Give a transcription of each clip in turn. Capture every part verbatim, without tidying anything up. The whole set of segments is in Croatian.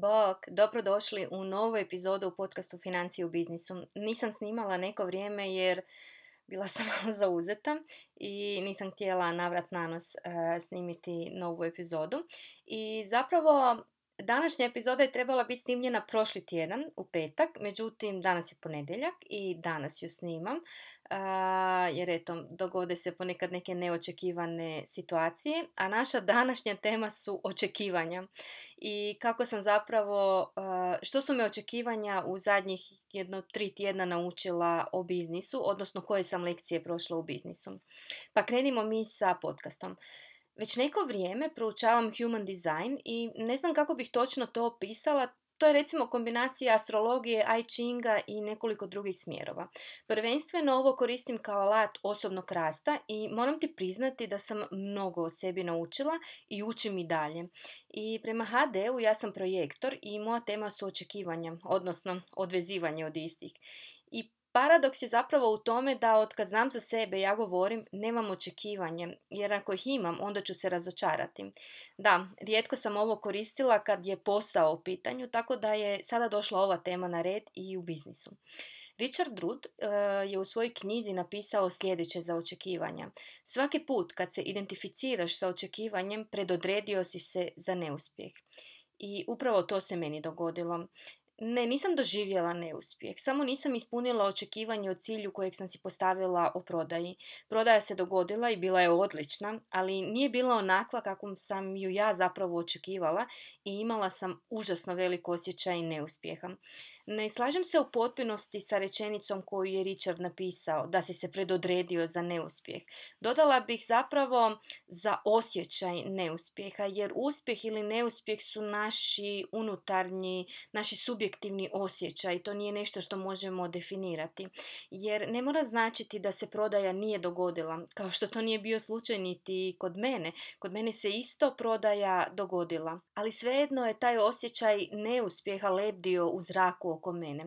Bok, dobrodošli u novu epizodu u podcastu Financije u biznisu. Nisam snimala neko vrijeme jer bila sam malo zauzeta i nisam htjela navrat na nos uh, snimiti novu epizodu. I zapravo današnja epizoda je trebala biti snimljena prošli tjedan u petak, međutim danas je ponedjeljak i danas ju snimam uh, jer eto dogode se ponekad neke neočekivane situacije, a naša današnja tema su očekivanja i kako sam zapravo, uh, što su me očekivanja u zadnjih jedno tri tjedna naučila o biznisu, odnosno koje sam lekcije prošla u biznisu. Pa krenimo mi sa podcastom. Već neko vrijeme proučavam human design i ne znam kako bih točno to opisala. To je recimo kombinacija astrologije, I Chinga i nekoliko drugih smjerova. Prvenstveno ovo koristim kao alat osobnog rasta i moram ti priznati da sam mnogo o sebi naučila i učim i dalje. I prema H D-u ja sam projektor i moja tema su očekivanja, odnosno odvezivanje od istih. I paradoks je zapravo u tome da otkad znam za sebe, ja govorim, nemam očekivanje, jer ako ih imam, onda ću se razočarati. Da, rijetko sam ovo koristila kad je posao u pitanju, tako da je sada došla ova tema na red i u biznisu. Richard Rudd e, je u svojoj knjizi napisao sljedeće za očekivanja. Svaki put kad se identificiraš sa očekivanjem, predodredio si se za neuspjeh. I upravo to se meni dogodilo. Ne, nisam doživjela neuspjeh, samo nisam ispunila očekivanje o cilju kojeg sam si postavila o prodaji. Prodaja se dogodila i bila je odlična, ali nije bila onakva kakvom sam ju ja zapravo očekivala i imala sam užasno velik osjećaj neuspjeha. Ne slažem se u potpunosti sa rečenicom koju je Richard napisao, da si se predodredio za neuspjeh. Dodala bih zapravo za osjećaj neuspjeha, jer uspjeh ili neuspjeh su naši unutarnji, naši subjektivni osjećaj. To nije nešto što možemo definirati, jer ne mora značiti da se prodaja nije dogodila, kao što to nije bio slučaj niti kod mene. Kod mene se isto prodaja dogodila, ali svejedno je taj osjećaj neuspjeha lebdio u zraku oko mene.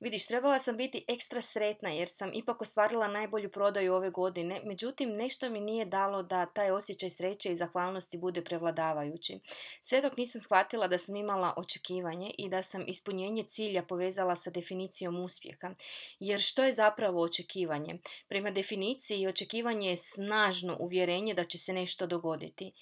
Vidiš, trebala sam biti ekstra sretna jer sam ipak ostvarila najbolju prodaju ove godine, međutim nešto mi nije dalo da taj osjećaj sreće i zahvalnosti bude prevladavajući. Sve dok nisam shvatila da sam imala očekivanje i da sam ispunjenje cilja povezala sa definicijom uspjeha. Jer što je zapravo očekivanje? Prema definiciji, očekivanje je snažno uvjerenje da će se nešto dogoditi.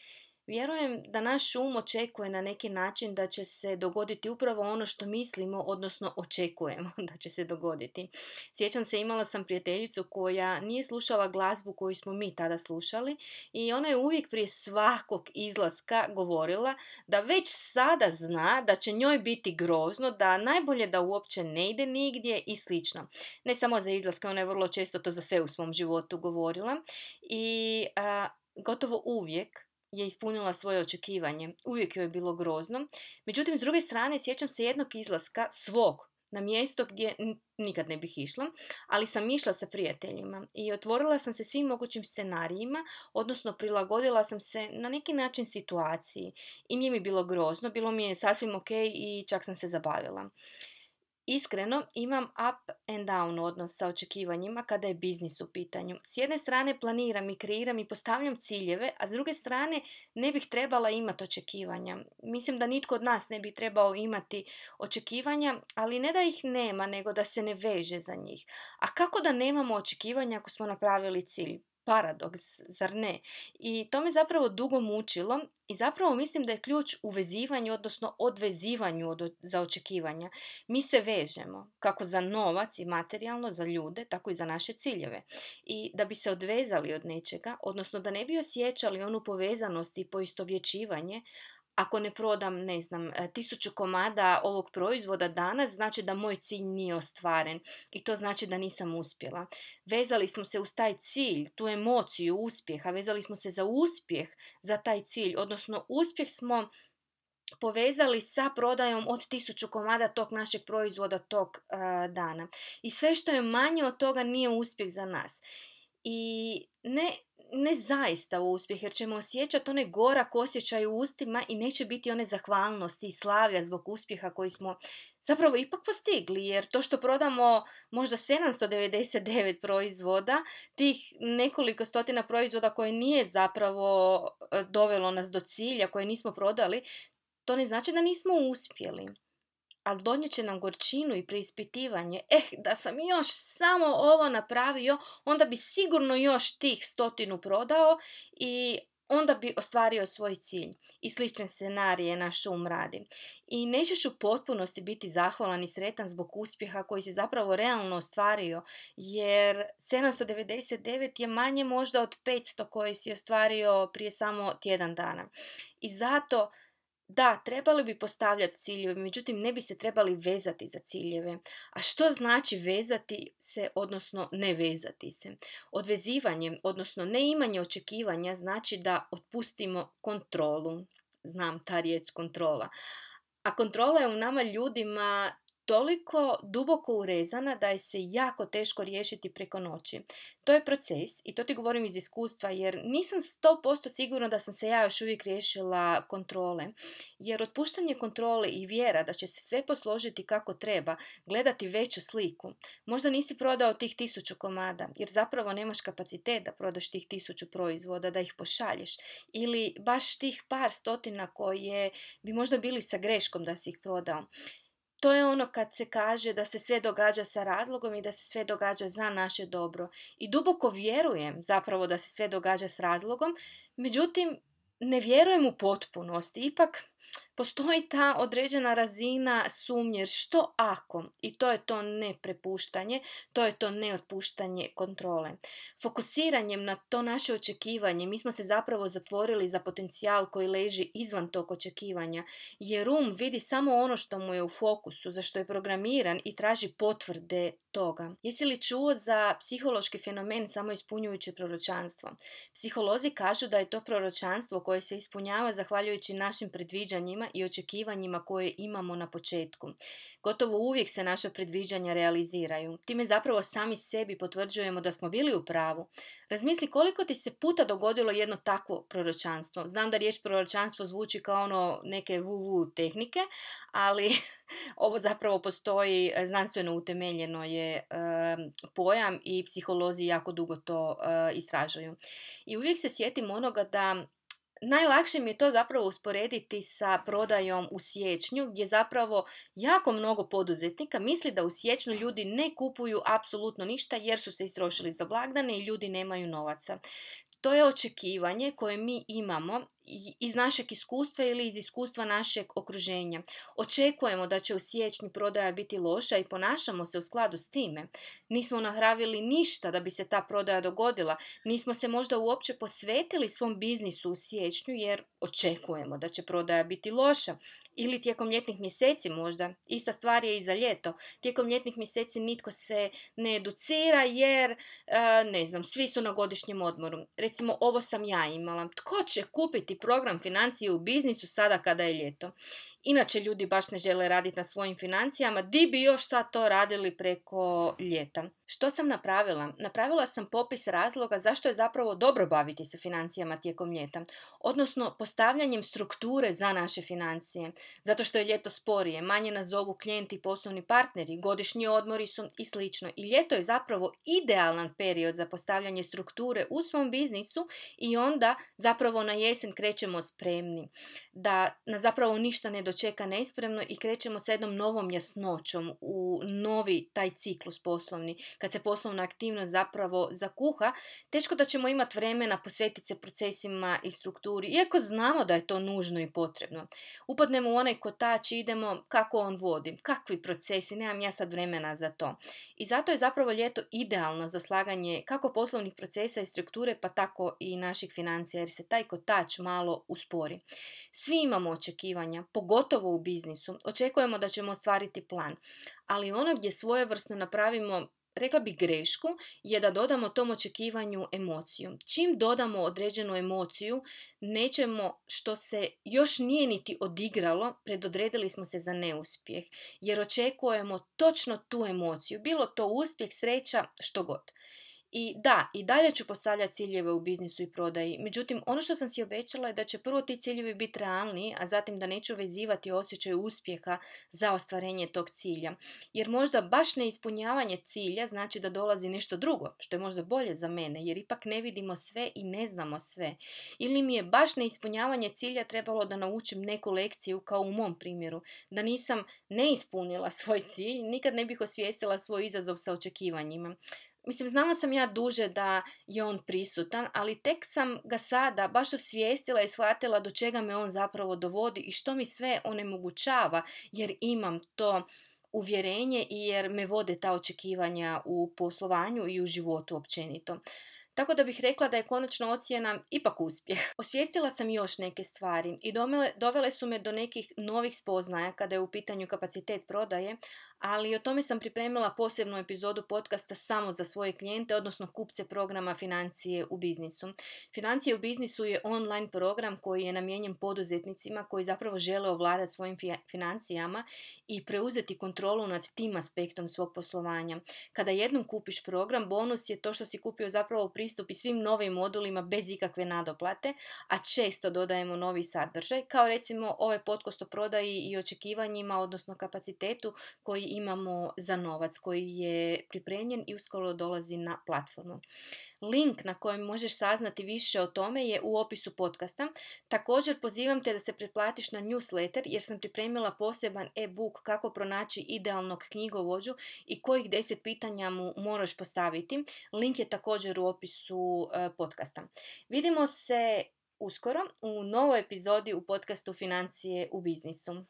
Vjerujem da naš um očekuje na neki način da će se dogoditi upravo ono što mislimo, odnosno očekujemo da će se dogoditi. Sjećam se, imala sam prijateljicu koja nije slušala glazbu koju smo mi tada slušali i ona je uvijek prije svakog izlaska govorila da već sada zna da će njoj biti grozno, da najbolje da uopće ne ide nigdje i slično. Ne samo za izlaske, ona je vrlo često to za sve u svom životu govorila i a, gotovo uvijek je ispunila svoje očekivanje. Uvijek joj je bilo grozno. Međutim, s druge strane, sjećam se jednog izlaska svog na mjesto gdje nikad ne bih išla, ali sam išla sa prijateljima i otvorila sam se svim mogućim scenarijima, odnosno prilagodila sam se na neki način situaciji i nije mi bilo grozno, bilo mi je sasvim ok i čak sam se zabavila. Iskreno, imam up and down odnos sa očekivanjima kada je biznis u pitanju. S jedne strane planiram i kreiram i postavljam ciljeve, a s druge strane ne bih trebala imati očekivanja. Mislim da nitko od nas ne bi trebao imati očekivanja, ali ne da ih nema, nego da se ne veže za njih. A kako da nemamo očekivanja ako smo napravili cilj? Paradoks, zar ne? I to me zapravo dugo mučilo i zapravo mislim da je ključ u vezivanju, odnosno odvezivanju od, za očekivanja. Mi se vežemo kako za novac i materijalno, za ljude, tako i za naše ciljeve. I da bi se odvezali od nečega, odnosno da ne bi osjećali onu povezanost i poistovjećivanje, ako ne prodam, ne znam, tisuću komada ovog proizvoda danas, znači da moj cilj nije ostvaren i to znači da nisam uspjela. Vezali smo se uz taj cilj, tu emociju uspjeha, vezali smo se za uspjeh, za taj cilj, odnosno uspjeh smo povezali sa prodajom od tisuću komada tog našeg proizvoda tog uh, dana. I sve što je manje od toga nije uspjeh za nas. I ne... ne zaista u uspjeh, jer ćemo osjećati one gorak osjećaj u ustima i neće biti one zahvalnosti i slavlja zbog uspjeha koji smo zapravo ipak postigli, jer to što prodamo možda sedamsto devedeset devet proizvoda, tih nekoliko stotina proizvoda koje nije zapravo dovelo nas do cilja, koje nismo prodali, To ne znači da nismo uspjeli, ali donijet će nam gorčinu i preispitivanje. Eh, da sam još samo ovo napravio, onda bi sigurno još tih stotinu prodao i onda bi ostvario svoj cilj. I sličan scenarij je naš um radi. I nećeš u potpunosti biti zahvalan i sretan zbog uspjeha koji si zapravo realno ostvario, jer sedamsto devedeset devet je manje možda od petsto koji si ostvario prije samo tjedan dana. I zato, da, trebali bi postavljati ciljeve, međutim ne bi se trebali vezati za ciljeve. A što znači vezati se, odnosno ne vezati se? Odvezivanjem, odnosno neimanje očekivanja, znači da otpustimo kontrolu. Znam ta riječ kontrola. A kontrola je u nama ljudima toliko duboko urezana da je se jako teško riješiti preko noći. To je proces i to ti govorim iz iskustva, jer nisam sto posto sigurna da sam se ja još uvijek riješila kontrole. Jer otpuštanje kontrole i vjera da će se sve posložiti kako treba, gledati veću sliku. Možda nisi prodao tih tisuću komada, jer zapravo nemaš kapacitet da prodaš tih tisuću proizvoda, da ih pošalješ. Ili baš tih par stotina koje bi možda bili sa greškom da si ih prodao. To je ono kad se kaže da se sve događa sa razlogom i da se sve događa za naše dobro. I duboko vjerujem zapravo da se sve događa s razlogom, međutim ne vjerujem u potpunosti. Ipak postoji ta određena razina sumnje, što ako? I to je to neprepuštanje, to je to neotpuštanje kontrole. Fokusiranjem na to naše očekivanje, mi smo se zapravo zatvorili za potencijal koji leži izvan tog očekivanja, jer um vidi samo ono što mu je u fokusu, za što je programiran i traži potvrde toga. Jesi li čuo za psihološki fenomen samoispunjujuće proročanstvo? Psiholozi kažu da je to proročanstvo koje se ispunjava zahvaljujući našim predviđanjima i očekivanjima koje imamo na početku. Gotovo uvijek se naša predviđanja realiziraju. Time zapravo sami sebi potvrđujemo da smo bili u pravu. Razmisli koliko ti se puta dogodilo jedno takvo proročanstvo. Znam da riječ proročanstvo zvuči kao ono neke vu vu tehnike, ali ovo zapravo postoji, znanstveno utemeljeno je e, pojam i psiholozi jako dugo to e, istražuju. I uvijek se sjetim onoga da najlakše mi je to zapravo usporediti sa prodajom u siječnju, gdje zapravo jako mnogo poduzetnika misli da u siječnju ljudi ne kupuju apsolutno ništa jer su se istrošili za blagdane i ljudi nemaju novaca. To je očekivanje koje mi imamo iz našeg iskustva ili iz iskustva našeg okruženja. Očekujemo da će u siječnju prodaja biti loša i ponašamo se u skladu s time. Nismo napravili ništa da bi se ta prodaja dogodila. Nismo se možda uopće posvetili svom biznisu u siječnju jer očekujemo da će prodaja biti loša. Ili tijekom ljetnih mjeseci možda. Ista stvar je i za ljeto. Tijekom ljetnih mjeseci nitko se ne educira jer, ne znam, svi su na godišnjem odmoru. Recimo, ovo sam ja imala. Tko će kupiti program Financije u biznisu sada kada je ljeto? Inače, ljudi baš ne žele raditi na svojim financijama. Di bi još sad to radili preko ljeta? Što sam napravila? Napravila sam popis razloga zašto je zapravo dobro baviti se financijama tijekom ljeta. Odnosno, postavljanjem strukture za naše financije. Zato što je ljeto sporije, manje nas zovu klijenti, poslovni partneri, godišnji odmori su i slično. I ljeto je zapravo idealan period za postavljanje strukture u svom biznisu i onda zapravo na jesen krećemo spremni. Da nas zapravo ništa ne dočeka nespremno i krećemo sa jednom novom jasnoćom u novi taj ciklus poslovni. Kad se poslovna aktivnost zapravo zakuha, teško da ćemo imati vremena posvetiti se procesima i strukturi, iako znamo da je to nužno i potrebno. Upadnemo u onaj kotač i idemo kako on vodi, kakvi procesi, nemam ja sad vremena za to. I zato je zapravo ljeto idealno za slaganje kako poslovnih procesa i strukture, pa tako i naših financija, jer se taj kotač malo uspori. Svi imamo očekivanja, pogotovo u biznisu. Očekujemo da ćemo ostvariti plan, ali ono gdje svojevrsno napravimo, rekla bih, grešku, je da dodamo tom očekivanju emociju. Čim dodamo određenu emociju, nećemo, što se još nije niti odigralo, predodredili smo se za neuspjeh, jer očekujemo točno tu emociju, bilo to uspjeh, sreća, što god. I da, i dalje ću postavljati ciljeve u biznisu i prodaji. Međutim, ono što sam si obećala je da će prvo ti ciljevi biti realni, a zatim da neću vezivati osjećaj uspjeha za ostvarenje tog cilja. Jer možda baš neispunjavanje cilja znači da dolazi nešto drugo, što je možda bolje za mene, jer ipak ne vidimo sve i ne znamo sve. Ili mi je baš neispunjavanje cilja trebalo da naučim neku lekciju, kao u mom primjeru. Da nisam ne ispunila svoj cilj, nikad ne bih osvijestila svoj izazov sa očekivanjima. Mislim, znala sam ja duže da je on prisutan, ali tek sam ga sada baš osvijestila i shvatila do čega me on zapravo dovodi i što mi sve onemogućava, jer imam to uvjerenje i jer me vode ta očekivanja u poslovanju i u životu općenito. Tako da bih rekla da je konačna ocjena ipak uspjeh. Osvijestila sam još neke stvari i domele, dovele su me do nekih novih spoznaja kada je u pitanju kapacitet prodaje, ali o tome sam pripremila posebnu epizodu podcasta samo za svoje klijente, odnosno kupce programa Financije u biznisu. Financije u biznisu je online program koji je namijenjen poduzetnicima koji zapravo žele ovladati svojim financijama i preuzeti kontrolu nad tim aspektom svog poslovanja. Kada jednom kupiš program, bonus je to što si kupio zapravo pristup i svim novim modulima bez ikakve nadoplate, a često dodajemo novi sadržaj, kao recimo ovaj podcast o prodaji i očekivanjima, odnosno kapacitetu koji imamo za novac, koji je pripremljen i uskoro dolazi na platformu. Link na kojem možeš saznati više o tome je u opisu podcasta. Također pozivam te da se pretplatiš na newsletter jer sam pripremila poseban e-book kako pronaći idealnog knjigovođu i kojih deset pitanja mu moraš postaviti. Link je također u opisu podcasta. Vidimo se uskoro u novoj epizodi u podcastu Financije u biznisu.